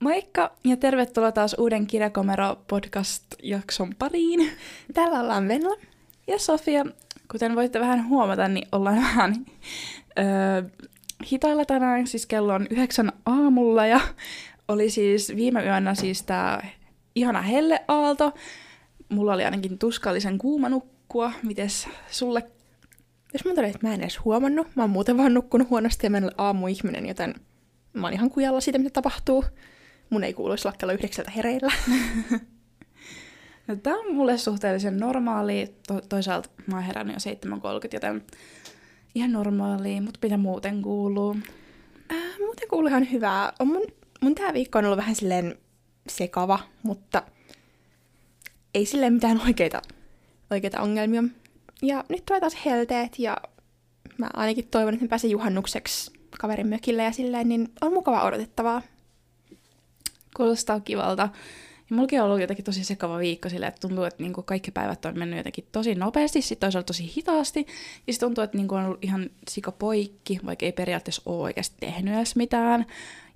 Moikka ja tervetuloa taas uuden Kirjakomero-podcast-jakson pariin. Täällä ollaan Venla ja Sofia. Kuten voitte vähän huomata, niin ollaan vähän hitailla tänään. Siis kello on 9 aamulla ja oli siis viime yönä siis tää ihana helleaalto. Mulla oli ainakin tuskallisen kuuma nukkua. Mites sulle? Jos mun todella, että mä en edes huomannut. Mä oon muuten vaan nukkunut huonosti ja mä en ole aamuihminen, joten mä oon ihan kujalla siitä, mitä tapahtuu. Mun ei kuuluisi olla kello 9 hereillä. No, tää on mulle suhteellisen normaali. Toisaalta mä oon herännyt jo 7.30, joten ihan normaali, mutta mitä muuten kuuluu? Muuten kuuluu ihan hyvää. Mun tää viikko on ollut vähän silleen sekava, mutta ei silleen mitään oikeita ongelmia. Ja nyt tulee taas helteet ja mä ainakin toivon, että mä pääsen juhannukseksi kaverin mökille ja silleen, niin on mukavaa odotettavaa. Kuulostaa kivalta. Ja mullakin on ollut jotenkin tosi sekava viikko silleen, että tuntuu, että niinku kaikki päivät on mennyt jotenkin tosi nopeasti, sitten toisaalta tosi hitaasti, ja sitten tuntuu, että niinku on ollut ihan sikapoikki, vaikka ei periaatteessa ole oikeasti tehnyt edes mitään.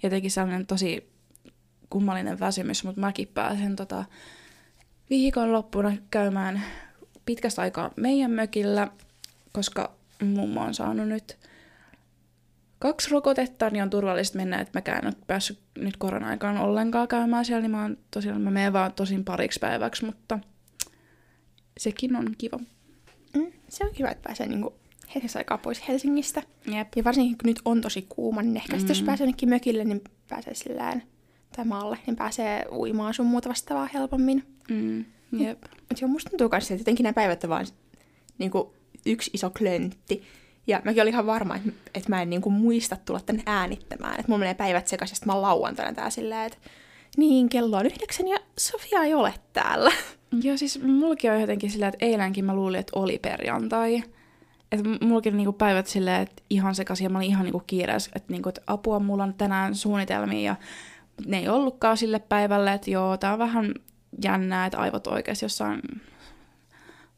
Jotenkin sellainen tosi kummallinen väsymys, mutta mäkin pääsen viikonloppuna käymään pitkästä aikaa meidän mökillä, koska mummo on saanut nyt 2 rokotetta, niin on turvallista mennä, että mäkään en ole päässyt nyt korona-aikaan ollenkaan käymään siellä, niin mä menen vaan tosin pariksi päiväksi, mutta sekin on kiva. Se on kiva, että pääsee niinku hetkessä aikaa pois Helsingistä. Jep. Ja varsinkin kun nyt on tosi kuuma, niin ehkä jos pääsee jonnekin mökille, niin pääsee sillään tai maalle, niin pääsee uimaan sun muuta vastaavaa helpommin. Jep. Mutta joo, musta tuntuu myös, että jotenkin nämä päivät on vaan niinku yksi iso klöntti. Ja mäkin olin ihan varma, että mä en niinku muista tulla tänne äänittämään. Että mulla menee päivät sekaisin, että mä oon lauantaina tää silleen, että niin, kello on 9 ja Sofia ei ole täällä. Joo, siis mullakin on jotenkin silleen, että eilenkin mä luulin, että oli perjantai. Että mullakin niinku päivät silleen, että ihan sekaisin ja mä olin ihan niinku kiireessä, että niinku, et apua mulla on tänään suunnitelmia. Ja ne ei ollutkaan sille päivälle, että joo, tää on vähän jännää, että aivot oikeasti jossain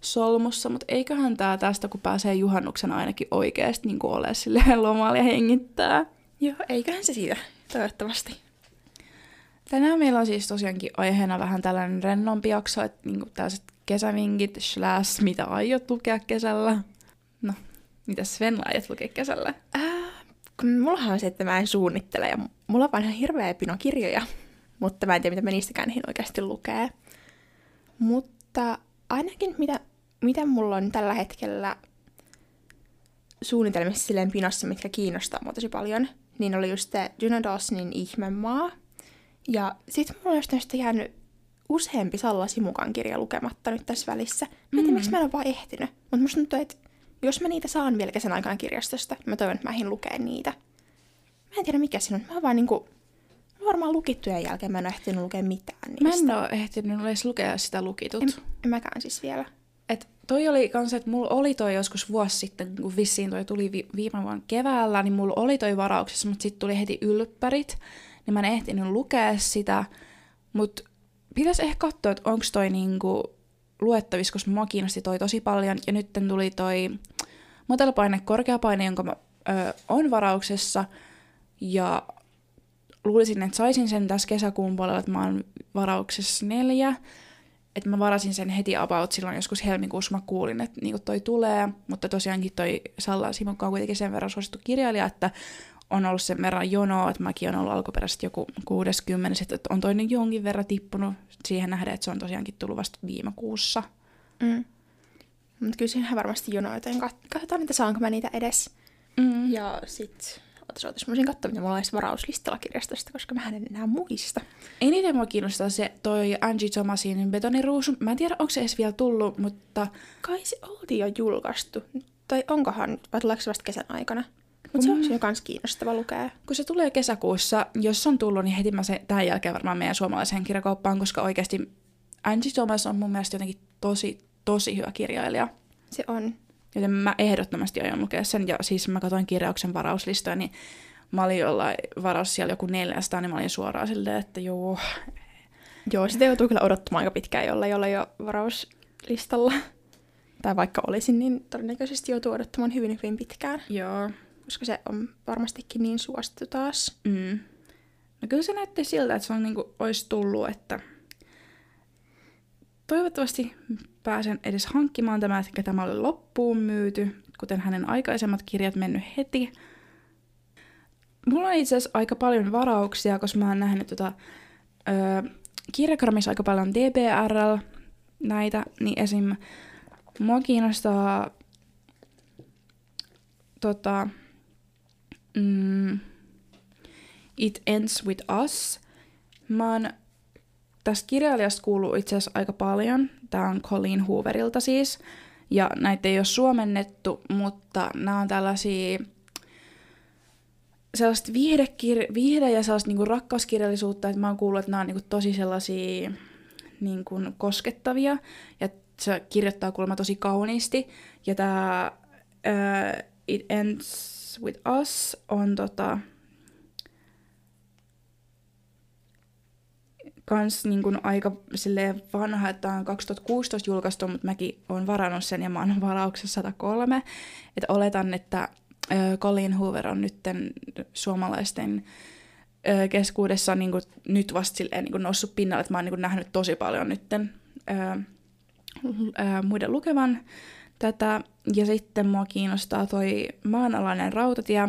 solmussa, mutta eiköhän tää tästä, kun pääsee juhannuksen ainakin oikeesti niin ole silleen lomailla ja hengittää. Joo, eiköhän se siitä, toivottavasti. Tänään meillä on siis tosiaankin aiheena vähän tällainen rennompi jakso, että niinku tällaiset kesävinkit, slash, mitä aiot lukea kesällä. No, mitä Svenla aiot lukea kesällä? Mullahan on se, että mä en suunnittele ja mulla on vaan ihan hirveä pino kirjoja, mutta mä en tiedä, mitä mä niistäkään niihin oikeasti lukee. Mutta ainakin mitä mulla on tällä hetkellä suunnitelmissa silleen pinossa, mitkä kiinnostaa mua tosi paljon, niin oli just se Duna Dawsonin Ihmemaa. Ja sit mulla on just näistä jäänyt useampi Salla Simukan kirja lukematta nyt tässä välissä. Mä en tiedä, miksi mä en ole vaan ehtinyt. Mutta musta tuntuu, että jos mä niitä saan vielä kesän aikaan kirjastosta, niin mä toivon, että mä ehdin lukea niitä. Mä en tiedä, mikä siinä on. Mä oon vaan niinku varmaan lukittujen jälkeen mä en ole ehtinyt lukea mitään niistä. Mä en ole ehtinyt edes lukea sitä Lukitut. En mäkään siis vielä. Et toi oli kans, että mulla oli toi joskus vuosi sitten, kun vissiin toi tuli viime vuonna keväällä, niin mulla oli toi varauksessa, mutta sitten tuli heti ylppärit, niin mä en ehtinyt lukea sitä. Mutta pitäisi ehkä katsoa, että onko toi niinku luettavissa, koska mua kiinnosti toi tosi paljon. Ja nyt tuli toi matalapaine, korkeapaine, jonka mä on varauksessa. Ja luulisin, että saisin sen tässä kesäkuun puolella, että mä oon varauksessa 4. Että mä varasin sen heti about silloin joskus helmikuussa, mä kuulin, että niinku toi tulee. Mutta tosiaankin toi Salla Simukka on kuitenkin sen verran suosittu kirjailija, että on ollut sen verran jonoa. Että mäkin on ollut alkuperäisesti joku 60, että on toi nyt jonkin verran tippunut siihen nähden, että se on tosiaankin tullut vasta viime kuussa. Mutta kyllä siinähän varmasti jonoa, joten katsotaan, että saanko mä niitä edes. Ja sit ootas, mä voisin katsoa, mitä mulla olisi varauslistalla kirjastosta, koska mä en enää muista. Eniten mua kiinnostaa se toi Angie Thomasin Betoniruusu. Mä en tiedä, onko se edes vielä tullut, mutta kai se oltiin jo julkaistu. Tai onkohan, vai tuleeko se vasta kesän aikana? Mutta se on jo kans kiinnostava lukea. Kun se tulee kesäkuussa, jos se on tullut, niin heti mä se tähän jälkeen varmaan meidän suomalaiseen kirjakauppaan, koska oikeasti Angie Thomas on mun mielestä jotenkin tosi, tosi hyvä kirjailija. Se on. Joten mä ehdottomasti aion lukea sen, ja siis mä katsoin kirjauksen varauslistaa, niin mä olin jollain varaus siellä joku 400, niin mä olin suoraan silleen, että joo. Joo, sitä joutuu kyllä odottamaan aika pitkään, jolla ei ole varauslistalla. Tai vaikka olisin, niin todennäköisesti joutuu odottamaan hyvin, hyvin pitkään. Joo. Koska se on varmastikin niin suosittu taas. No kyllä se näytti siltä, että se on niin kuin olisi tullut, että toivottavasti pääsen edes hankkimaan tämä, että tämä oli loppuun myyty, kuten hänen aikaisemmat kirjat mennyt heti. Mulla on itse asiassa aika paljon varauksia, koska mä oon nähnyt kirjakramissa aika paljon DBRL näitä, niin esim. Mua kiinnostaa It Ends With Us. Mä oon tästä kirjailijasta kuuluu itse asiassa aika paljon. Tää on Colleen Hooverilta siis. Ja näitä ei ole suomennettu, mutta nämä on tällaisia sellaista viihde ja sellaista niinku rakkauskirjallisuutta, että mä oon kuullut, että nämä on niinku tosi sellaisia niinku koskettavia. Ja se kirjoittaa kuulemma tosi kauniisti. Ja tää It Ends With Us on kans niin kun aika silleen vanha, että on 2016 julkaistu, mutta mäkin oon varannut sen ja mä oon varauksessa 103. Et oletan, että Colleen Hoover on nyt suomalaisten keskuudessa niin kun nyt vasta silleen niin kun noussut pinnalle, että mä oon niin kun nähnyt tosi paljon nyt muiden lukevan tätä. Ja sitten mua kiinnostaa toi maanalainen rautatie,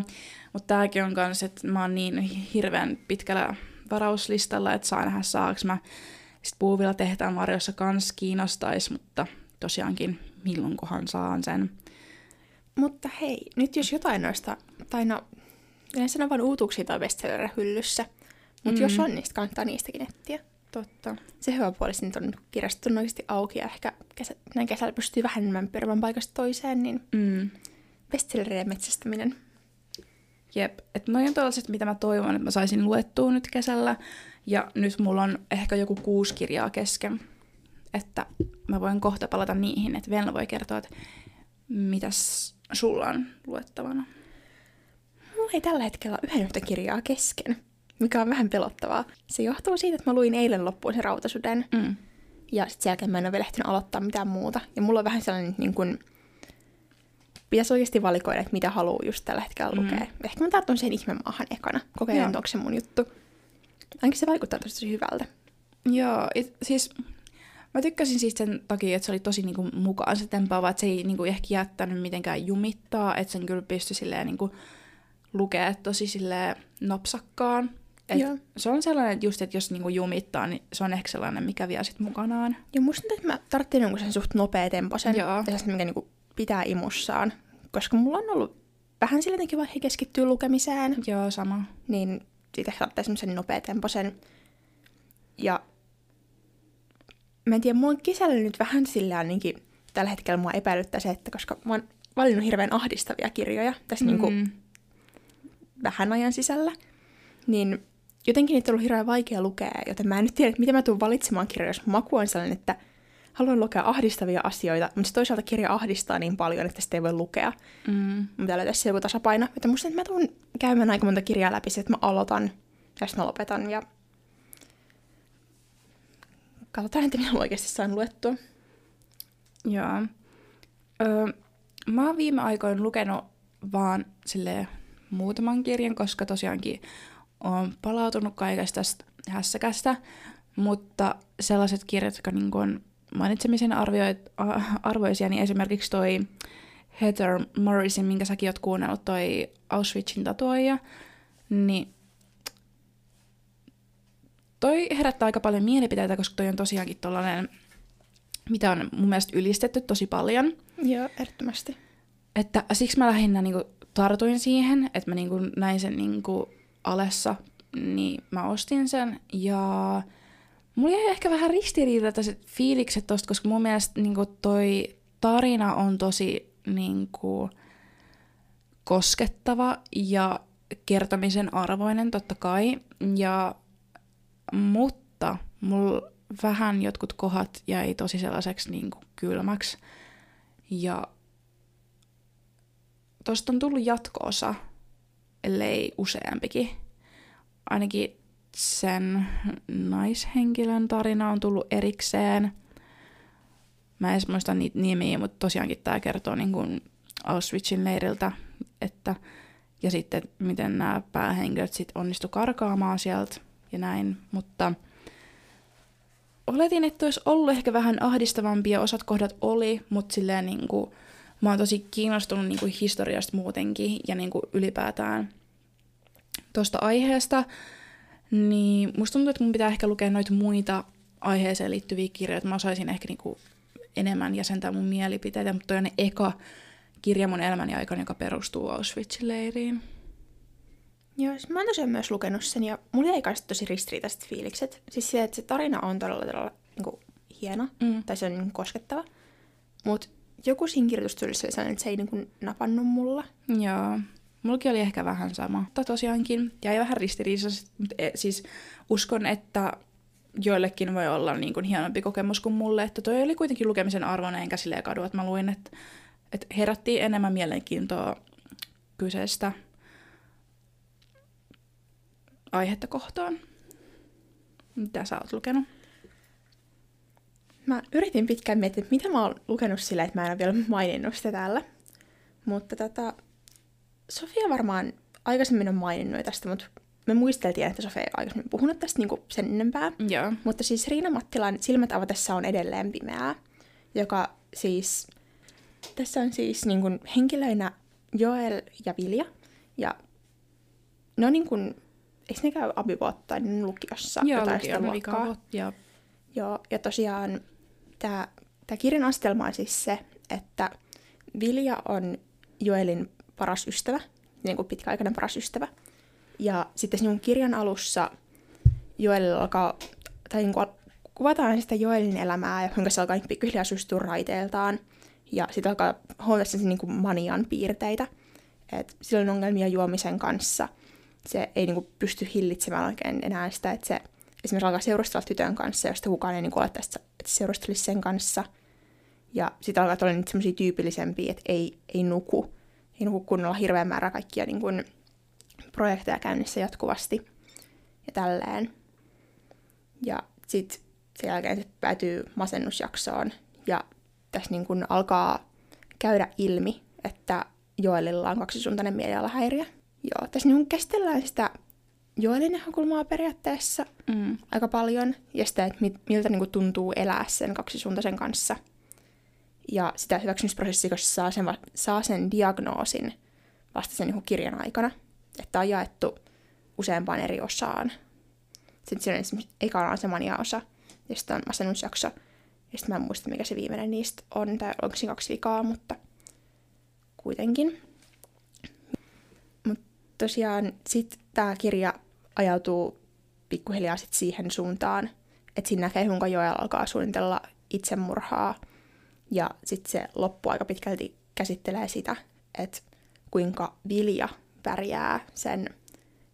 mutta tääkin on kans, että mä oon niin hirveän pitkällä varauslistalla, että saa nähdä saaks mä sit Puuvilla tehtaan varjossa kans kiinnostais, mutta tosiaankin milloinkohan saan sen. Mutta hei, nyt jos jotain noista, tai no, näissä on vaan uutuuksia tai bestsellerä hyllyssä, mutta jos on, niin kannattaa niistäkin etsiä. Totta. Se hyvä puoli, että on kirjaston oikeasti auki ja ehkä näin kesällä pystyy vähän enemmän pyörimään paikasta toiseen, niin bestsellerien metsästäminen. Jep, että noi on tollaiset, mitä mä toivon, että mä saisin luettua nyt kesällä, ja nyt mulla on ehkä joku 6 kirjaa kesken, että mä voin kohta palata niihin, että Venla voi kertoa, että mitäs sulla on luettavana. Mulla ei tällä hetkellä ole 1 kirjaa kesken, mikä on vähän pelottavaa. Se johtuu siitä, että mä luin eilen loppuun se Rautasuden, ja sitten sen jälkeen mä en ole vielä ehtinyt aloittaa mitään muuta, ja mulla on vähän sellainen niin kuin pitäisi oikeasti valikoida, että mitä haluaa just tällä hetkellä lukea. Ehkä mä tartun siihen ihmemaahan ekana. Kokeilen, onko se mun juttu. Ainakin se vaikuttaa tosi hyvältä. Joo, siis mä tykkäsin siis sen takia, että se oli tosi niinku mukaan se tempaava, että se ei niinku ehkä jättänyt mitenkään jumittaa, että sen kyllä pystyi silleen niinku lukea tosi silleen napsakkaan. Se on sellainen, että just, että jos niinku jumittaa, niin se on ehkä sellainen, mikä vie sit mukanaan. Joo, musta nyt, että mä tarttin jonkun sen suht nopea temposen. Joo. Ja se, mikä niinku pitää imussaan, koska mulla on ollut vähän sillä jotenkin vaihe keskittyä lukemiseen. Joo, sama. Niin siitä tarvitsee semmoisen nopeatempoisen. Ja mä en tiedä, mulla on kesällä nyt vähän sillä ainakin tällä hetkellä mua epäilyttää se, että koska mä oon valinnut hirveän ahdistavia kirjoja tässä niinku vähän ajan sisällä, niin jotenkin niitä on ollut hirveän vaikea lukea, joten mä en nyt tiedä, mitä mä tuun valitsemaan kirjoja, jos maku on sellainen, että haluan lukea ahdistavia asioita, mutta se toisaalta kirja ahdistaa niin paljon, että sitä ei voi lukea. Mä pitää löytää joku tasapaino. Mutta musta, että mä tuun käymään aika monta kirjaa läpi, että mä aloitan ja sitten mä lopetan. Ja katsotaan, että minä oikeasti saan luettua. Joo. Mä oon viime aikoina lukenut vaan silleen muutaman kirjan, koska tosiaankin oon palautunut kaikesta tästä hässäkästä. Mutta sellaiset kirjat, jotka niin kuin mainitsemisen arvoisia, niin esimerkiksi toi Heather Morrison, minkä säkin oot kuunnellut, toi Auschwitzin tatuoja, niin toi herättää aika paljon mielipiteitä, koska toi on tosiaankin tollainen, mitä on mun mielestä ylistetty tosi paljon. Joo, ehdottomasti. Että siksi mä lähinnä niinku tartuin siihen, että mä niinku näin sen niinku alessa, niin mä ostin sen ja mulla jäi ehkä vähän ristiriitaiset fiilikset tosta, koska mun mielestä niin kuin toi tarina on tosi niin kuin koskettava ja kertomisen arvoinen totta kai. Mutta mulla vähän jotkut kohdat jäi tosi sellaiseksi niin kuin kylmäksi. Ja tosta on tullut jatko-osa, ellei useampikin. Ainakin sen naishenkilön tarina on tullut erikseen. Mä en edes muista niitä nimiä, mutta tosiaankin tää kertoo niin kuin Auschwitzin leiriltä, että ja sitten miten nämä päähenkilöt sitten onnistu karkaamaan sieltä ja näin, mutta oletin, että olisi ollut ehkä vähän ahdistavampia, osat kohdat oli, mutta silleen niin kuin, mä oon tosi kiinnostunut niin kuin historiasta muutenkin ja niin kuin ylipäätään tuosta aiheesta, niin musta tuntuu, että mun pitää ehkä lukea noita muita aiheeseen liittyviä kirjoja, että mä osaisin ehkä niin kuin enemmän jäsentää mun mielipiteitä, mutta toi on eka kirja mun elämäni aikana, joka perustuu Auschwitz-leiriin. Joo, mä oon tosiaan myös lukenut sen, ja mulla jäi kanssa tosi ristiriitaiset fiilikset. Siis se, että se tarina on todella niin kuin, hieno, tai se on niin kuin, koskettava. Mut joku siinä kirjoitustyössä oli sellainen, että se ei niin kuin, napannut mulla. Joo, mullakin oli ehkä vähän sama. Mutta tosiaankin jäi vähän ristiriitaiset, mutta siis uskon, että joillekin voi olla niin kuin, hienompi kokemus kuin mulle. Että toi oli kuitenkin lukemisen arvoinen, enkä silleen kadu, että mä luin, että herättiin enemmän mielenkiintoa kyseistä aihetta kohtaan. Mitä sä oot lukenut? Mä yritin pitkään miettiä, mitä mä oon lukenut sillä, että mä en ole vielä maininnut sitä täällä. Mutta Sofia varmaan aikaisemmin on maininnut tästä, mutta me muisteltiin, että Sofia ei aikaisemmin puhunut tästä niin sen enempää. Joo. Mutta siis Riina Mattilan Silmät avatessa on edelleen pimeää, joka siis... Tässä on siis niin kuin, henkilöinä Joel ja Vilja. Ja ne on niin kuin... Eikö ne käy abivuotta niin lukiossa? Joo, lukion vikavuotta. Joo, ja tosiaan tämä kirjan astelma on siis se, että Vilja on Joelin paras ystävä, niin kuin pitkäaikainen paras ystävä. Ja sitten sinun kirjan alussa Joel alkaa, tai niin kuin, kuvataan sitä Joelin elämää, jonka se alkaa pikkuhiljaa systyä raiteiltaan. Ja sitten alkaa huomata sen niin kuin manian piirteitä. Et silloin on ongelmia juomisen kanssa. Se ei niin kuin, pysty hillitsemään oikein enää sitä, että se esimerkiksi alkaa seurustella tytön kanssa, josta kukaan ei niin kuin, olettaisi, että se seurustelisi sen kanssa. Ja sitten alkaa olla niitä semmoisia tyypillisempiä, että ei nuku. Ei nuku kunnolla hirveän määrä kaikkia niin kuin, projekteja käynnissä jatkuvasti. Ja tälleen. Ja sitten sen jälkeen se päätyy masennusjaksoon. Ja tässä niin kuin alkaa käydä ilmi, että Joelilla on kaksisuuntainen mielialahäiriö. Joo, tässä niin kuin käsitellään sitä Joelin näkökulmaa periaatteessa aika paljon, ja sitä, että miltä niin kuin tuntuu elää sen kaksisuuntaisen kanssa. Ja sitä hyväksymisprosessia, koska saa sen diagnoosin vasta sen niin kuin kirjan aikana, että on jaettu useampaan eri osaan. Sitten siinä on esimerkiksi ekana on se mania-osa, ja sitten on masennusjakso. Ja sitten mä en muista, mikä se viimeinen niistä on, tai onko siinä 2 vikaa, mutta kuitenkin. Mutta tosiaan sitten tämä kirja ajautuu pikkuhiljaa sit siihen suuntaan, että siinä näkee, kuinka Joel alkaa suunnitella itsemurhaa. Ja sitten se loppu aika pitkälti käsittelee sitä, että kuinka Vilja pärjää sen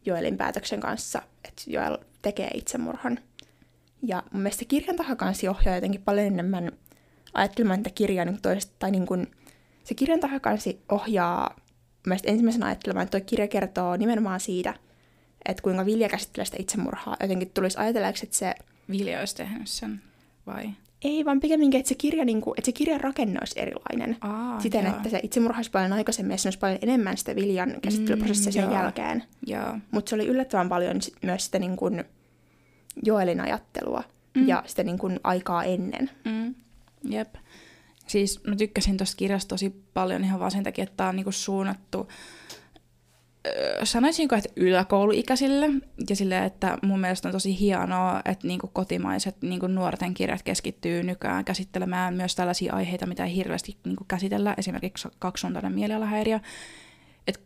Joelin päätöksen kanssa, että Joel tekee itsemurhan. Ja mun mielestä kirjan tahakansi ohjaa jotenkin paljon enemmän ajattelemaan tätä kirjaa niin toisesta, tai niin kuin, se kirjan tahakansi ohjaa mun mielestä ensimmäisenä ajattelemaan, että tuo kirja kertoo nimenomaan siitä, että kuinka Vilja käsittelee sitä itsemurhaa. Jotenkin tulisi ajatelleeksi, että se... Vilja olisi tehnyt sen, vai? Ei, vaan pikemminkin, että se kirja, niin kuin, että se kirjan rakenne olisi erilainen. Siten, joo. Että se itsemurha olisi paljon aikaisemmin ja se olisi paljon enemmän sitä Viljan käsittelyprosessia sen jälkeen. Mutta se oli yllättävän paljon myös sitä... Niin kuin, Joelin ajattelua ja sitä niin kuin aikaa ennen. Jep. Siis mä tykkäsin tosta kirjasta tosi paljon ihan vaan sen takia, että tää on niinku suunnattu, sanoisinko, että yläkouluikäisille. Ja silleen, että mun mielestä on tosi hienoa, että niinku kotimaiset niinku nuorten kirjat keskittyy nykyään käsittelemään myös tällaisia aiheita, mitä ei hirveästi niinku käsitellä. Esimerkiksi kaksisuuntainen mielialahäiriö. Et,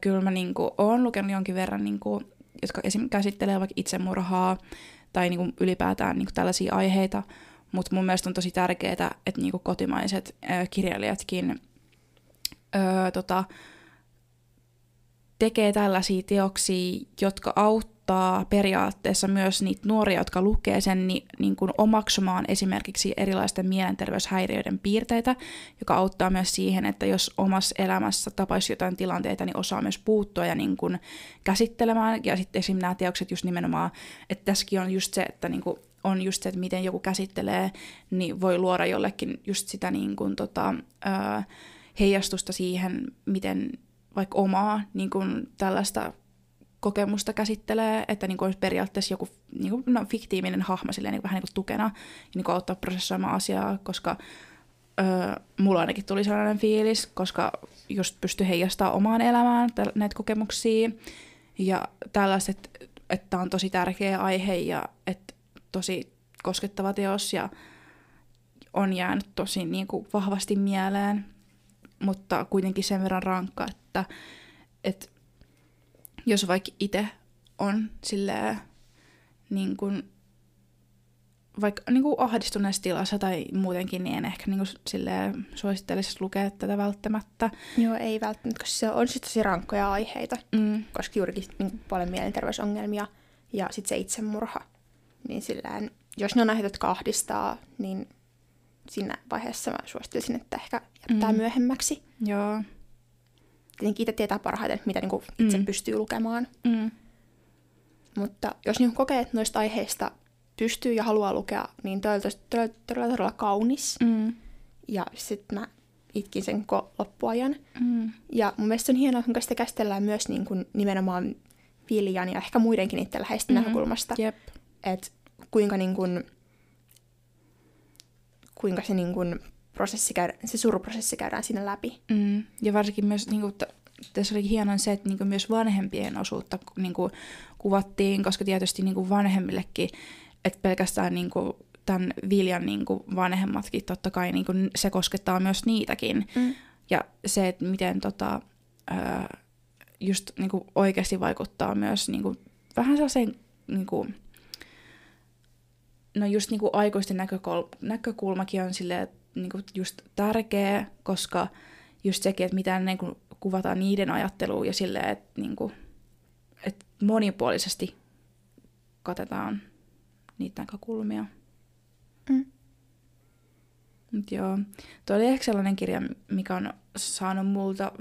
kyllä mä niinku oon lukenut jonkin verran... Niinku, jotka esimerkiksi käsittelee vaikka itsemurhaa tai niinku ylipäätään niinku tällaisia aiheita, mutta mun mielestä on tosi tärkeää, että niinku kotimaiset kirjailijatkin tekee tällaisia teoksia, jotka auttaa periaatteessa myös niitä nuoria, jotka lukee sen, niinku omaksumaan esimerkiksi erilaisten mielenterveyshäiriöiden piirteitä, joka auttaa myös siihen, että jos omassa elämässä tapaisi jotain tilanteita, niin osaa myös puuttua ja niinku käsittelemään. Ja sitten esimerkiksi nämä teokset just nimenomaan, että tässäkin on just se, että niinku on just se, että miten joku käsittelee, niin voi luoda jollekin just sitä niinku heijastusta siihen, miten vaikka omaa niin kuin tällaista kokemusta käsittelee, että niin kuin olisi periaatteessa joku niin kuin, no, fiktiivinen hahmo silleen, niin vähän niin kuin tukena ja niin kuin auttaa prosessoimaan asiaa, koska mulla ainakin tuli sellainen fiilis, koska just pystyi heijastamaan omaan elämään näitä kokemuksia ja tällaiset, että tämä on tosi tärkeä aihe ja että tosi koskettava teos ja on jäänyt tosi niin kuin, vahvasti mieleen, mutta kuitenkin sen verran rankka, että jos vaikka itse on silleen, niin kuin, vaikka niin kuin ahdistuneessa tilassa tai muutenkin, niin en ehkä niin kuin, silleen, suosittelisi lukea tätä välttämättä. Joo, ei välttämättä, koska se on sit tosi rankkoja aiheita, koska juurikin niin paljon mielenterveysongelmia ja sitten se itsemurha. Niin silleen, jos ne on aiheita, jotka ahdistaa, niin siinä vaiheessa mä suosittelisin, että ehkä jättää myöhemmäksi. Joo. Tietenkin itse tietää parhaiten, mitä niinku itse pystyy lukemaan. Mm. Mutta jos niinku kokee, että noista aiheista pystyy ja haluaa lukea, niin todella kaunis. Mm. Ja sitten mä itkin sen loppuajan. Mm. Ja mun mielestä on hienoa, kuinka sitä käsitellään myös niinku nimenomaan Viljan ja ehkä muidenkin niiden läheisten näkökulmasta. Yep. Että kuinka se niinku prosessi se suruprosessi käydään siinä läpi. Mm. Ja varsinkin myös, niin kuin, tässä oli hienoa se, että niin kuin, myös vanhempien osuutta niin kuin, kuvattiin, koska tietysti niin kuin, vanhemmillekin, että pelkästään niin kuin, tämän Viljan niin kuin, vanhemmatkin, totta kai niin kuin, se koskettaa myös niitäkin. Mm. Ja se, että miten just niin kuin, oikeasti vaikuttaa myös niin kuin, vähän sellaiseen... Niin kuin, no just niin kuin, aikuisten näkökulmakin on silleen, niinku just tärkeä, koska just sekin, että mitä niin kuin kuvataan niiden ajattelua ja silleen, että niinku, et monipuolisesti katetaan niitä näkökulmia. Mm. Mut joo, toi oli ehkä sellainen kirja, mikä on saanut multa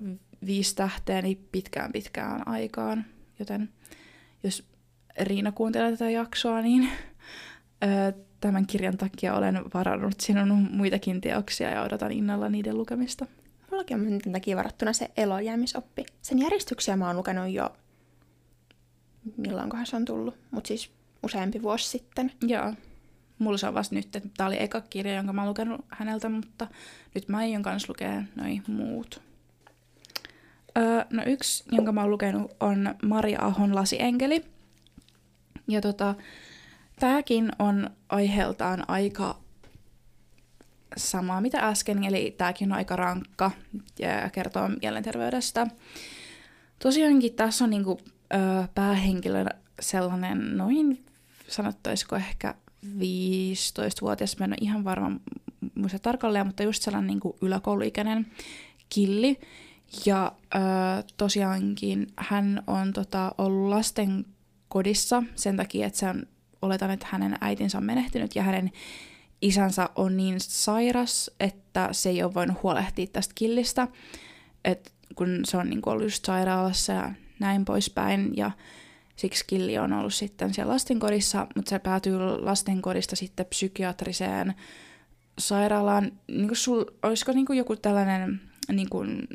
5 tähteä niin pitkään aikaan, joten jos Riina kuuntelee tätä jaksoa, niin... Tämän kirjan takia olen varannut sinun muitakin teoksia ja odotan innolla niiden lukemista. Mullakin on nyt takia varattuna se Elojäämisoppi. Sen järjestyksiä mä oon lukenut jo, milloinkohan se on tullut, mutta siis useampi vuosi sitten. Joo. Mulla se on vasta nyt, että tää oli eka kirja, jonka mä oon lukenut häneltä, mutta nyt mä aion kanssa lukea noi muut. No yksi, jonka mä oon lukenut, on Maria Ahon Lasienkeli. Ja tääkin on aiheeltaan aika samaa mitä äsken, eli tääkin on aika rankka ja kertoo mielenterveydestä. Tosiaankin tässä on niinku, päähenkilö sellainen noin, sanottaisiko ehkä 15-vuotias, mä en ole ihan varma muista tarkalleen, mutta just sellainen niinku yläkouluikäinen killi. Ja tosiaankin hän on ollut lasten kodissa sen takia, että se on oletan, että hänen äitinsä on menehtynyt ja hänen isänsä on niin sairas, että se ei ole voinut huolehtia tästä killistä, et kun se on niin kuin ollut just sairaalassa ja näin poispäin. Ja siksi killi on ollut sitten siellä lastenkodissa, mutta se päätyy lastenkodista sitten psykiatriseen sairaalaan. Niin kuin olisiko niin kuin joku tällainen niin kuin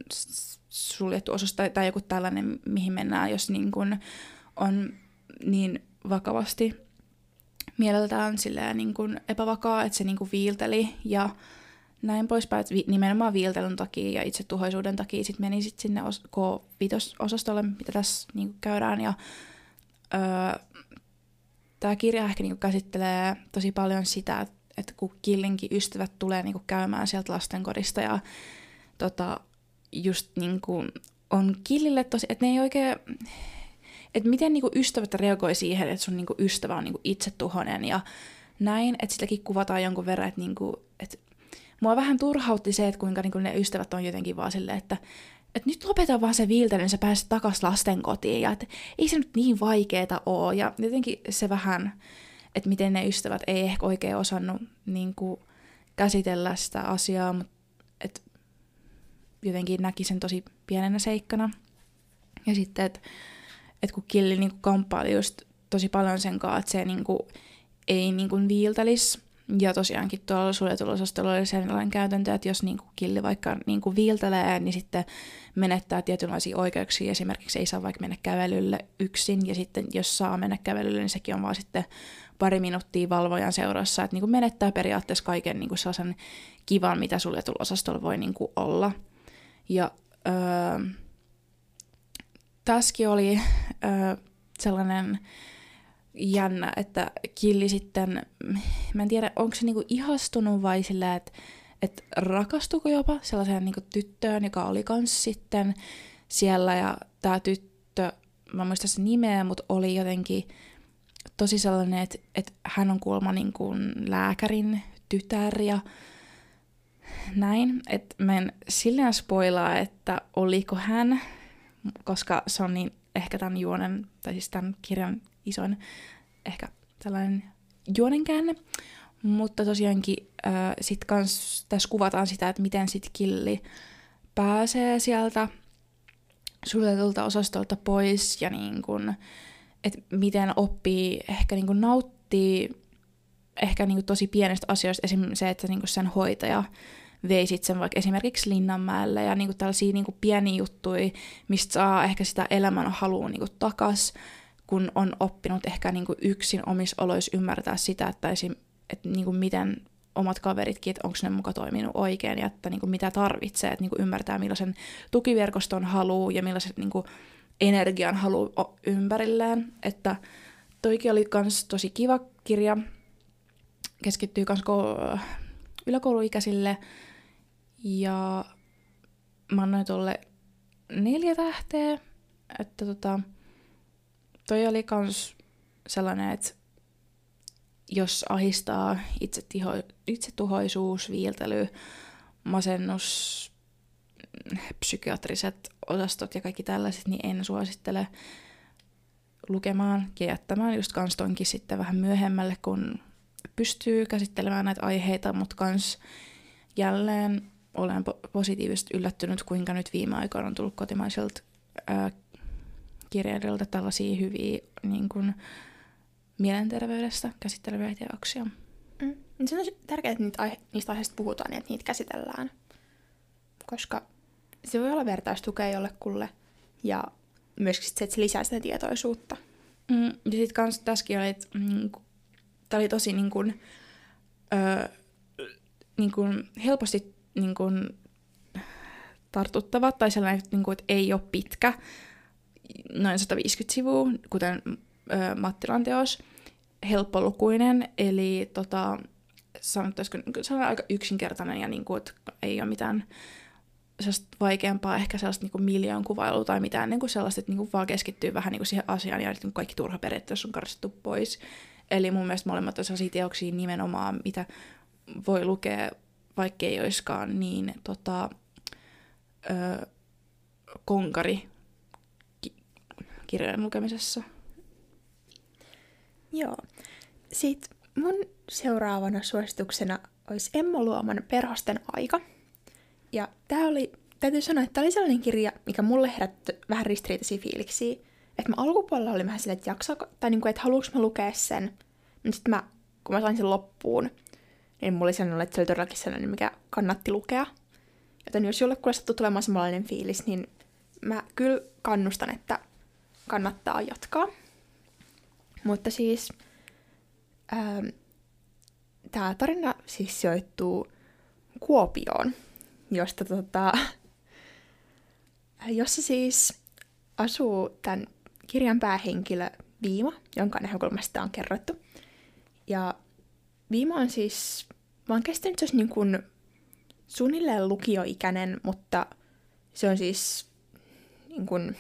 suljettu osuus tai joku tällainen, mihin mennään, jos niin kuin on niin vakavasti... mieleltään silleen niin kuin epävakaa, että se niin kuin viilteli ja näin poispäin. Nimenomaan viiltelyn takia ja itsetuhoisuuden takia sit meni sit sinne K5-osastolle, mitä tässä niin kuin käydään. Ja tämä kirja ehkä niin kuin käsittelee tosi paljon sitä, että kun killinkin ystävät tulee niin kuin käymään sieltä lastenkodista ja just niin kuin on killille tosi, että ne ei oikein... Että miten niinku ystävät reagoi siihen, että sun niinku ystävä on niinku itsetuhoinen ja näin. Että sitäkin kuvataan jonkun verran, että niinku, et mua vähän turhautti se, että kuinka niinku ne ystävät on jotenkin vaan silleen, että et nyt lopeta vaan se viiltely, niin sä pääset takas lasten kotiin. Ja että ei se nyt niin vaikeeta oo. Ja jotenkin se vähän, että miten ne ystävät ei ehkä oikein osannut niinku käsitellä sitä asiaa, mutta et jotenkin näki sen tosi pienenä seikkana. Ja sitten, että kun killi niinku kamppaili just tosi paljon sen kanssa, että se niinku, ei niinku viiltelisi Ja tosiaankin tuolla suljetulosastolla oli sellainen käytäntö, että jos niin kuin killi vaikka niin kuin viiltelee, niin sitten menettää tietynlaisia oikeuksia. Esimerkiksi ei saa vaikka mennä kävelylle yksin, ja sitten jos saa mennä kävelylle, niin sekin on vaan sitten pari minuuttia valvojan seurassa. Että niin kuin menettää periaatteessa kaiken niin kuin sellaisen kivan, mitä suljetulosastolla voi niin kuin olla. Ja tässäkin oli sellainen jännä, että Killi sitten, mä en tiedä, onko se niinku ihastunut vai sillä, että rakastuko jopa sellaiseen niinku tyttöön, joka oli kans sitten siellä, ja tää tyttö, mä en muista sen nimeä, mutta oli jotenkin tosi sellainen, että hän on kuulemma niinku lääkärin tytär ja näin, että mä en silleen spoilaa, että oliko hän, koska se on niin ehkä tämän juonen, tai siis tämän kirjan isoin ehkä tällainen juonenkäänne, mutta tosiaankin sit kans tässä kuvataan sitä, että miten sit Killi pääsee sieltä suljetulta osastolta pois ja niin kun, et miten oppii ehkä niin kun nauttii ehkä niin kun tosi pienestä asioista, esimerkiksi se, että niin kun sen hoitaja vei sit sen vaikka esimerkiksi Linnanmäelle ja niin kun tällaisia niin kun pieniä juttuja, mistä saa ehkä sitä elämän halua niin kun takas, kun on oppinut ehkä niinku yksin omissa oloissa ymmärtää sitä, että niinku miten omat kaveritkin, että onko ne muka toiminut oikein, ja että niinku mitä tarvitsee, että niinku ymmärtää millaisen tukiverkoston haluaa ja millaisen niinku energian haluaa ympärilleen. Että toikin oli kans tosi kiva kirja, keskittyy kans yläkouluikäisille, ja mä annoin tolle 4 tähteä, että toi oli kans sellainen, että jos ahistaa itsetuhoisuus, viiltely, masennus, psykiatriset osastot ja kaikki tällaiset, niin en suosittele lukemaan ja jättämään just kans tonkin sitten vähän myöhemmälle, kun pystyy käsittelemään näitä aiheita, mutta kans jälleen olen positiivisesti yllättynyt, kuinka nyt viime aikoina on tullut kotimaisilta kirjailijoilta tällaisia hyviä niin kuin, mielenterveydestä käsitteleviä teoksia. Mm. Se on tärkeää, että niistä aiheista puhutaan ja että niitä käsitellään, koska se voi olla vertaistukea jollekulle ja myöskin se, että se lisää sitä tietoisuutta. Mm. Ja sitten kans tässäkin oli, että tämä oli tosi niin kuin, helposti niin kuin, tartuttava tai sellainen, niin kuin, että ei ole pitkä, noin 150 sivua, kuten Mattilan teos, helppolukuinen, eli se on aika yksinkertainen ja niinku, ei ole mitään vaikeampaa, ehkä sellaista niinku miljoonkuvailua tai mitään niinku sellaista, että niinku vaan keskittyy vähän niinku siihen asiaan ja niinku kaikki turha periaatteessa on karsittu pois. Eli mun mielestä molemmat on sellaisia teoksia nimenomaan, mitä voi lukea, vaikka ei olisikaan niin konkari kirjojen lukemisessa. Joo. Sitten mun seuraavana suosituksena olisi Emma Luoman Perhosten aika. Ja täytyy sanoa, että tämä oli sellainen kirja, mikä mulle herätti vähän ristiriitaisia fiiliksiä. Että mä alkupuolella olin vähän silleen, että jaksaako, tai niinku, että haluanko mä lukea sen. Mutta sitten kun mä sain sen loppuun, niin mulla oli sellainen, että se oli todellakin sellainen, mikä kannatti lukea. Joten jos jollekulle sattuu tulemaan samanlainen fiilis, niin mä kyllä kannustan, että kannattaa jatkaa. Mutta siis tämä tarina siis sijoittuu Kuopioon, jossa siis asuu tämän kirjan päähenkilö Viima, jonka näkökulmasta on kerrottu. Ja Viima on siis, mä oon kestänyt, se olisi niin kuin suunnilleen lukioikäinen, mutta se on siis niin kuin,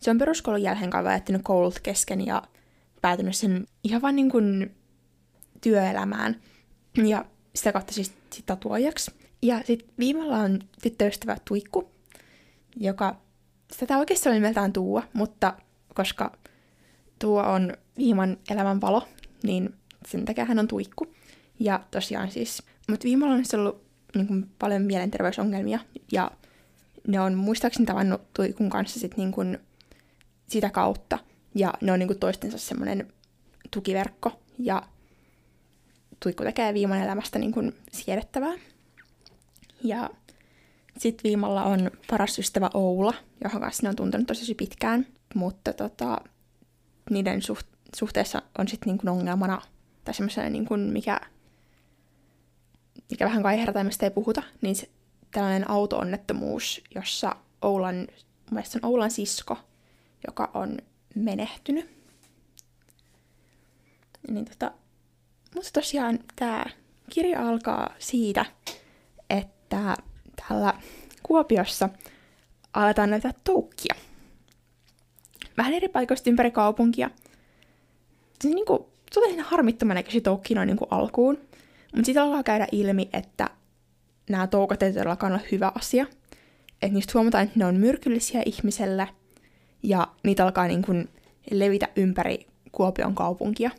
se on peruskoulun jälkeen kai jättänyt koulut kesken ja päätynyt sen ihan vaan niin kuin työelämään. Ja sitä kautta siis tatuoijaksi. Ja sitten Viimalla on tyttöystävä Tuikku, joka sitä oikeastaan oli nimeltään Tuua, mutta koska Tuua on Viiman elämän valo, niin sen takia hän on Tuikku. Ja tosiaan siis, mutta Viimalla on ollut niin kuin paljon mielenterveysongelmia ja ne on muistaakseni tavannut Tuikun kanssa sitten niin kuin sitä kautta, ja ne on niinku toistensa semmoinen tukiverkko, ja tuikku tekee Viiman elämästä niin kuin siedettävää. Ja sitten Viimalla on paras ystävä Oula, johon kanssa ne on tuntenut tosi pitkään, mutta niiden suhteessa on sitten niin kuin ongelmana tai semmoisena, niin kuin mikä vähän kaihertaa, mistä ei puhuta, niin se, tällainen auto-onnettomuus, jossa Oulan sisko, joka on menehtynyt. Niin mutta tosiaan tämä kirja alkaa siitä, että täällä Kuopiossa aletaan näitä toukkia. Vähän eri paikoista ympäri kaupunkia. Se niin kuin, totesin harmittoman näköisiä toukkia noin niin kuin alkuun, mutta sitten alkaa käydä ilmi, että nämä toukat ei todellakaan ole hyvä asia. Että niistä huomataan, että ne on myrkyllisiä ihmiselle ja niitä alkaa niin kuin levitä ympäri Kuopion kaupunkia.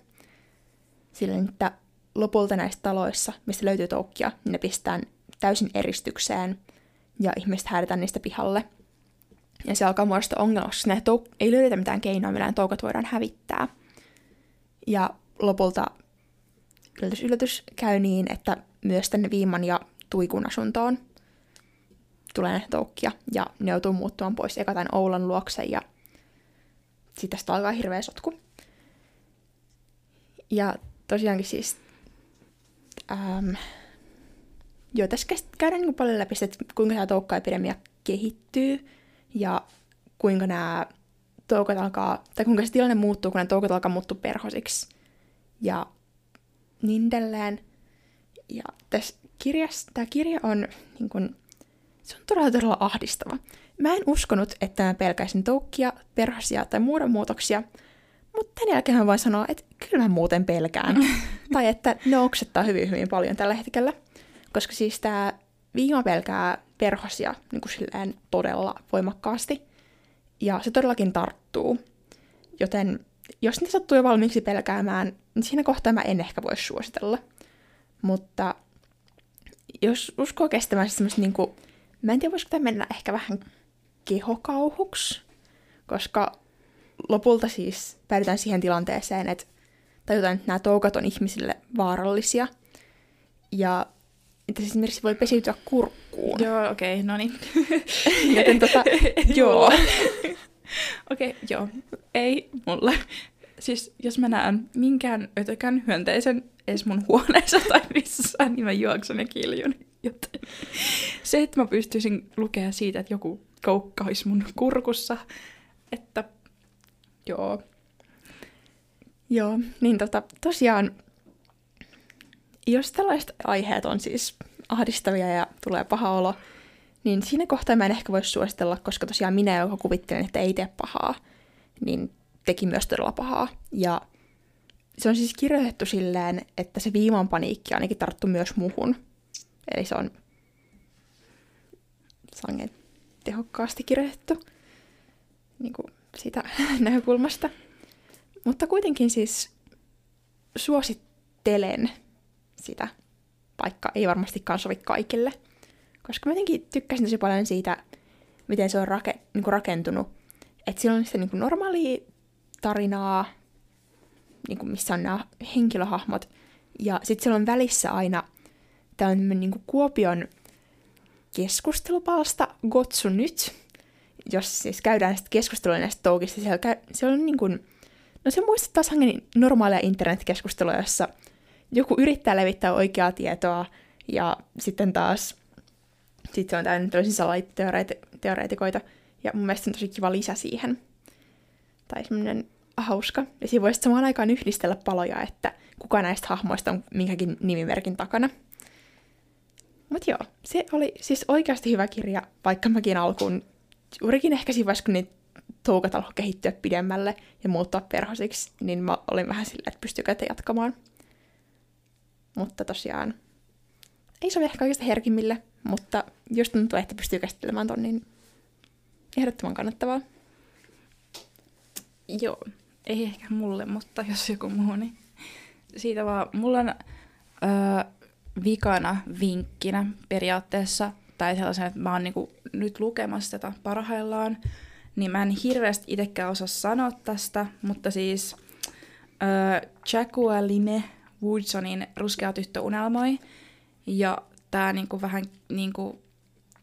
Silloin, että lopulta näissä taloissa, mistä löytyy toukkia, niin ne pistään täysin eristykseen ja ihmiset häädetään niistä pihalle. Ja se alkaa muodostaa ongelma, koska ei löydetä mitään keinoa, millä toukat voidaan hävittää. Ja lopulta yllätys käy niin, että myös tänne Viiman ja Tuikun asuntoon tulee näitä toukkia ja ne joutuu muuttumaan pois eka tämän Oulan luokse ja sitten tästä alkaa hirveä sotku. Ja tosiaankin siis tässä käydään niin paljon läpi, että kuinka tämä toukkaepidemia kehittyy ja kuinka nämä toukat alkaa, tai kuinka se tilanne muuttuu, kun nämä toukat alkaa muuttua perhosiksi ja niin edelleen. Ja tässä kirjassa, tämä kirja on niin kuin, se on todella ahdistava. Mä en uskonut, että mä pelkäisin toukkia, perhosia tai muodonmuutoksia, mutta tämän jälkeen mä voin sanoa, että kyllä mä muuten pelkään. Tai että ne oksettaa hyvin paljon tällä hetkellä. Koska siis tämä Viima pelkää perhosia niin kuin silleen todella voimakkaasti. Ja se todellakin tarttuu. Joten jos niitä sattuu jo valmiiksi pelkäämään, niin siinä kohtaa mä en ehkä voi suositella. Mutta jos uskoo kestämään semmoista niin kuin, mä en tiedä voisiko tämä mennä ehkä vähän kehokauhuksi. Koska lopulta siis päädytään siihen tilanteeseen, että tajutaan, että nämä toukat on ihmisille vaarallisia. Ja että se esimerkiksi voi pesiytyä kurkkuun. Joo, okei, no niin. Joten joo. Okei, joo. Ei mulla. Siis jos mä näen minkään ötökän hyönteisen edes mun huoneessa tai missään, niin mä juoksen ja kiljun. Joten se, että mä pystyisin lukea siitä, että joku koukka olisi mun kurkussa, että joo. Joo, niin tosiaan, jos tällaiset aiheet on siis ahdistavia ja tulee paha olo, niin siinä kohtaa mä en ehkä voi suositella, koska tosiaan minä, joka kuvittelen, että ei tee pahaa, niin teki myös todella pahaa. Ja se on siis kirjoitettu silleen, että se Viiman paniikki ainakin tarttui myös muhun. Eli se on sangen tehokkaasti kirjoitettu. Niin kuin siitä näkökulmasta. Mutta kuitenkin siis suosittelen sitä, vaikka ei varmastikaan sovi kaikille. Koska mä jotenkin tykkäsin tosi paljon siitä, miten se on rakentunut. Että sillä on sitä niin kuin normaalia tarinaa, niin kuin missä on nämä henkilöhahmot. Ja sitten siellä on välissä aina tämmöinen niin kuin Kuopion keskustelupalsta Gotsu nyt. Jos siis käydään sitten keskustelua näistä toukista, siellä on niin kuin, no se muistuttaa sangen normaalia internetkeskustelua, jossa joku yrittää levittää oikeaa tietoa, ja sitten taas, sit se on täynnä tällaisia salaliittoteoreetikoita, ja mun mielestä on tosi kiva lisä siihen. Tai semmoinen hauska. Ja siinä voisi samaan aikaan yhdistellä paloja, että kuka näistä hahmoista on minkäkin nimimerkin takana. Mut joo, se oli siis oikeasti hyvä kirja, vaikka mäkin alkuun juurikin ehkä siinä vaiheessa, kun ne toukat alkoi kehittyä pidemmälle ja muuttaa perhosiksi, niin mä olin vähän silleen, että pystyykö te jatkamaan. Mutta tosiaan, ei sovi ehkä kaikista herkimmille, mutta jos tuntuu, että pystyy käsittelemään ton, niin ehdottoman kannattavaa. Joo, ei ehkä mulle, mutta jos joku muu, niin siitä vaan. Mulla on vikana vinkkinä periaatteessa, tai sellaisen, että mä oon niinku nyt lukemassa tätä parhaillaan, niin mä en hirveästi itsekään osaa sanoa tästä, mutta siis Jacqueline Woodsonin Ruskea tyttö unelmoi. Ja tämä niinku vähän niinku,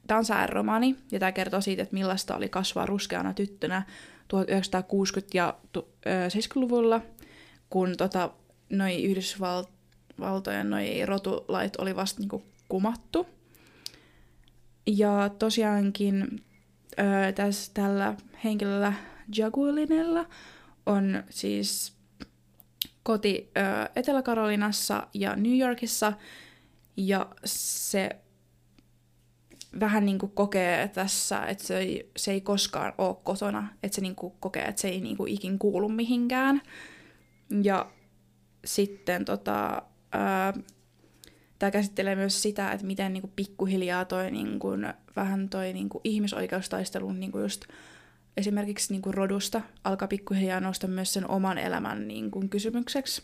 tää on sääromaani ja tämä kertoo siitä, että millaista oli kasvaa ruskeana tyttönä 1960- ja 70-luvulla, kun noi Yhdysvaltojen noi rotulait oli vasta niinku kumattu. Ja tosiaankin tällä henkilöllä Jacquelinella on siis koti Etelä-Karolinassa ja New Yorkissa, ja se vähän niinku kokee tässä, että se ei koskaan ole kotona, että se niinku kokee, että se ei niinku ikin kuulu mihinkään. Ja sitten tämä käsittelee myös sitä, että miten niinku pikkuhiljaa toi niinku, vähän toi niinku ihmisoikeustaistelun niinku just esimerkiksi niinku rodusta alkaa pikkuhiljaa nousta myös sen oman elämän niinku kysymykseksi.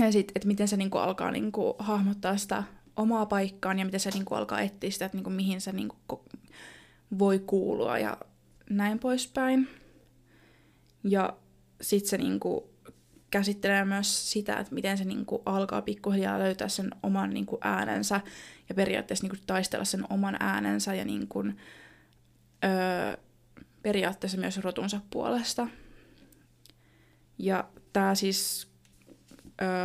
Ja sitten, että miten se niinku alkaa niinku hahmottaa sitä omaa paikkaan ja miten se niinku alkaa etsiä sitä, että niinku mihin se niinku voi kuulua ja näin poispäin. Ja sitten se niinku käsittelee myös sitä, että miten se niinku alkaa pikkuhiljaa löytää sen oman niinku äänensä ja periaatteessa niinku taistella sen oman äänensä ja niinku, periaatteessa myös rotunsa puolesta. Ja tämä siis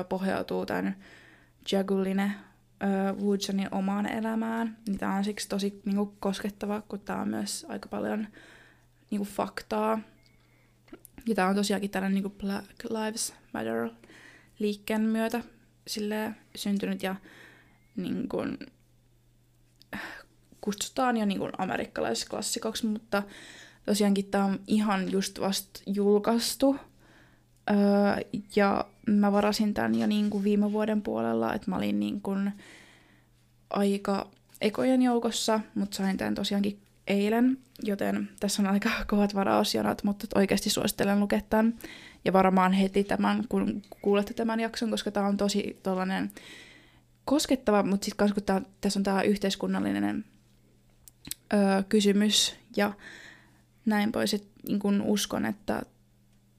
pohjautuu tämän Jacqueline Woodsonin omaan elämään. Niin tämä on siksi tosi niinku koskettava, kun tämä on myös aika paljon niinku faktaa. Ja tämä on tosiaankin tällainen niinku Black Lives Matter-liikkeen myötä silleen syntynyt ja niinku kutsutaan jo niinku amerikkalaisklassikoksi, mutta tosiaankin tämä on ihan just vasta julkaistu. Ja mä varasin tämän jo niinku viime vuoden puolella, että mä olin niinku aika ekojen joukossa, mutta sain tämän tosiaankin eilen, joten tässä on aika kovat varausjanat, mutta oikeasti suosittelen lukea tämän ja varmaan heti tämän, kun kuulette tämän jakson, koska tämä on tosi tollainen koskettava, mutta sitten myös kun tässä on tämä yhteiskunnallinen kysymys ja näin pois, että niin kun uskon, että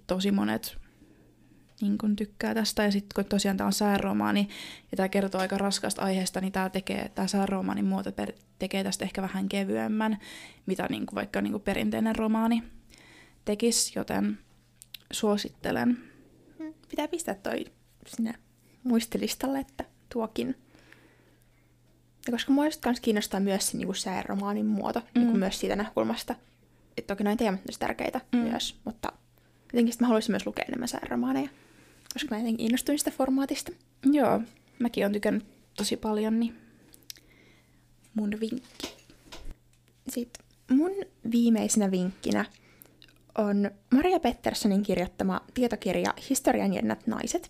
tosi monet niin kun tykkää tästä ja sitten kun tosiaan tämä on sääromaani ja tämä kertoo aika raskaasta aiheesta, niin tämä sääromaanin muoto tekee tästä ehkä vähän kevyemmän, mitä niin kuin vaikka niin kuin perinteinen romaani tekisi, joten suosittelen. Pitää pistää toi sinne muistilistalle, että tuokin. Ja koska mua myös kiinnostaa myös se niin kuin sääromaanin muoto, niin kuin myös siitä näkökulmasta. Et toki noin teemat on tärkeitä myös, mutta jotenkin mä haluaisin myös lukea enemmän sääromaaneja, koska mä jotenkin innostuin sitä formaatista. Joo, mäkin oon tykännyt tosi paljon, niin mun vinkki. Sitten mun viimeisenä vinkkinä on Maria Petterssonin kirjoittama tietokirja Historian jennät naiset.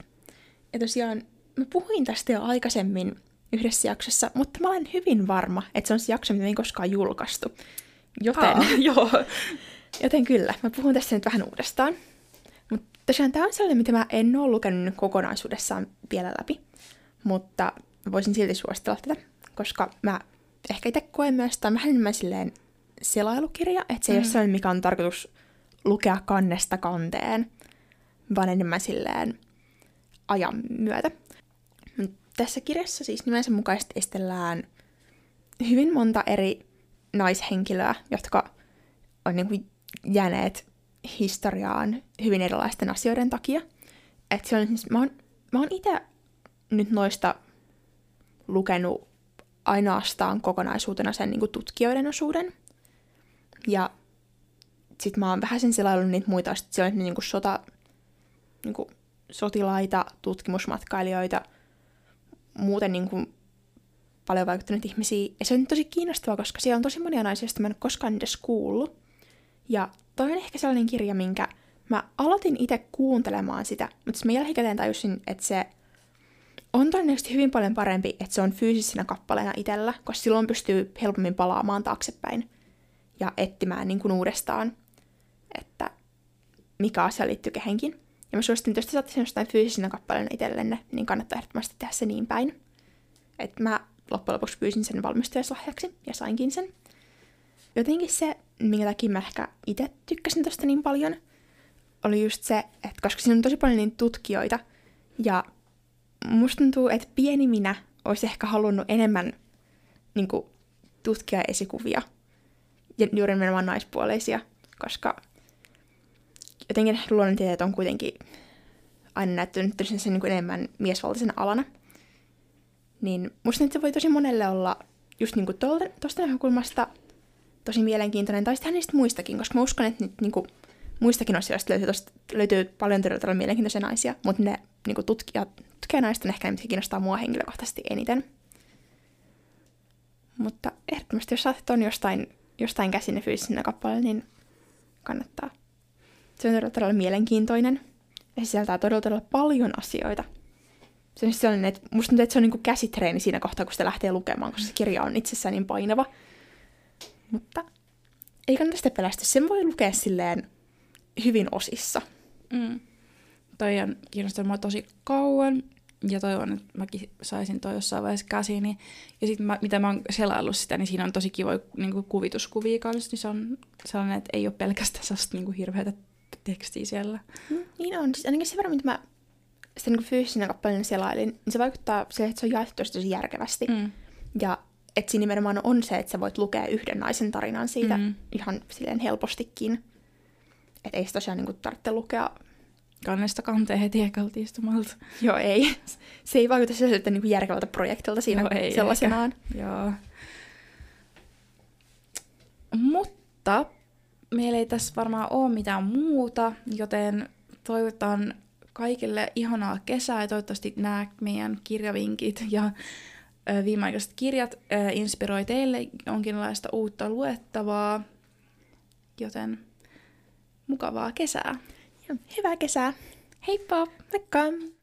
Ja tosiaan mä puhuin tästä jo aikaisemmin yhdessä jaksossa, mutta mä olen hyvin varma, että se on se jakso, mitä ei koskaan julkaistu. Joten kyllä, mä puhun tästä nyt vähän uudestaan. Mutta tosiaan tää on sellainen, mitä mä en ole lukenut kokonaisuudessaan vielä läpi, mutta voisin silti suositella tätä, koska mä ehkä itse koen myös, tämä on vähän enemmän silleen selailukirja, että se ei ole sellainen, mikä on tarkoitus lukea kannesta kanteen, vaan enemmän silleen ajan myötä. Tässä kirjassa siis nimensä mukaisesti esitellään hyvin monta eri naishenkilöä, jotka on niin kuin jääneet historiaan hyvin erilaisten asioiden takia. Että se on siis, mä oon itse nyt noista lukenut ainoastaan kokonaisuutena sen niin kuin tutkijoiden osuuden. Ja sit mä oon vähän sen selaillut niitä muita. Sitten siellä on niin kuin sotilaita, tutkimusmatkailijoita, muuten niin kuin paljon vaikuttanut ihmisiä. Ja se on tosi kiinnostavaa, koska siellä on tosi monia naisia, joista mä en ole koskaan edes kuullut. Ja toi on ehkä sellainen kirja, minkä mä aloitin itse kuuntelemaan sitä, mutta mä jälkikäteen tajusin, että se on todennäköisesti hyvin paljon parempi, että se on fyysisenä kappaleena itsellä, koska silloin pystyy helpommin palaamaan taaksepäin ja etsimään niin kuin uudestaan, että mikä asia liittyy kehenkin. Ja mä suosittelen, että jos te saatte sen jostain fyysisenä kappaleena itsellenne, niin kannattaa ehdottomasti tehdä se niin päin. Että mä loppujen lopuksi pyysin sen valmistujaslahjaksi ja sainkin sen. Jotenkin se, minkä takia mä ehkä itse tykkäsin tosta niin paljon, oli just se, että koska siinä on tosi paljon niitä tutkijoita, Ja musta tuntuu, että pieni minä olisi ehkä halunnut enemmän niin kuin, tutkia esikuvia. Ja juuri nimenomaan naispuoleisia, koska jotenkin luonnontieteet on kuitenkin aina näyttänyt sen niin kuin enemmän miesvaltaisena alana. Niin musta nyt se voi tosi monelle olla just niin kuin tosta näkökulmasta tosi mielenkiintoinen, tai sitten niistä muistakin, koska mä uskon, että nyt niin kuin, muistakin asioista löytyy paljon todella mielenkiintoisia naisia, mutta ne niin tutkijanaista on ehkä ne, mitkä kiinnostaa mua henkilökohtaisesti eniten. Mutta ehdottomasti, jos saatte ton jostain käsin fyysisenä kappaleella, niin kannattaa. Se on todella mielenkiintoinen ja sisältää todella paljon asioita. Se on sellainen, että musta tuntuu, että se on niin kuin käsitreeni siinä kohtaa, kun sitä lähtee lukemaan, koska se kirja on itsessään niin painava. Mutta ei kannata sitä pelästyä. Sen voi lukea silleen hyvin osissa. Mm. Toi on kiinnostanut mua tosi kauan ja toivon, että mäkin saisin toi jossain vaiheessa käsiini. Ja sitten mitä mä oon selaillut sitä, niin siinä on tosi kivoja niin kuvituskuvia kanssa. Niin se on sellainen, että ei ole pelkästään sellaista niin hirveätä tekstiä siellä. Mm, niin on. Siis ainakin se verran, mitä mä sitä niin fyysisenä kappaleena selailin, niin se vaikuttaa siihen, että se on jaettu tosi järkevästi. Mm. Ja että siinä nimenomaan on se, että sä voit lukea yhden naisen tarinan siitä ihan silleen helpostikin. Että ei se tosiaan niin tarvitse lukea kannesta kanteen heti ekalti istumalta. Joo, ei. Se ei vaikuta sellaiselta niin järkevältä projektilta siinä sellaisenaan. Joo. Mutta meillä ei tässä varmaan ole mitään muuta, joten toivotan kaikille ihanaa kesää ja toivottavasti nämä meidän kirjavinkit ja viimeaikaiset kirjat inspiroi teille jonkinlaista uutta luettavaa, joten mukavaa kesää. Hyvää kesää. Heippa! Moikka!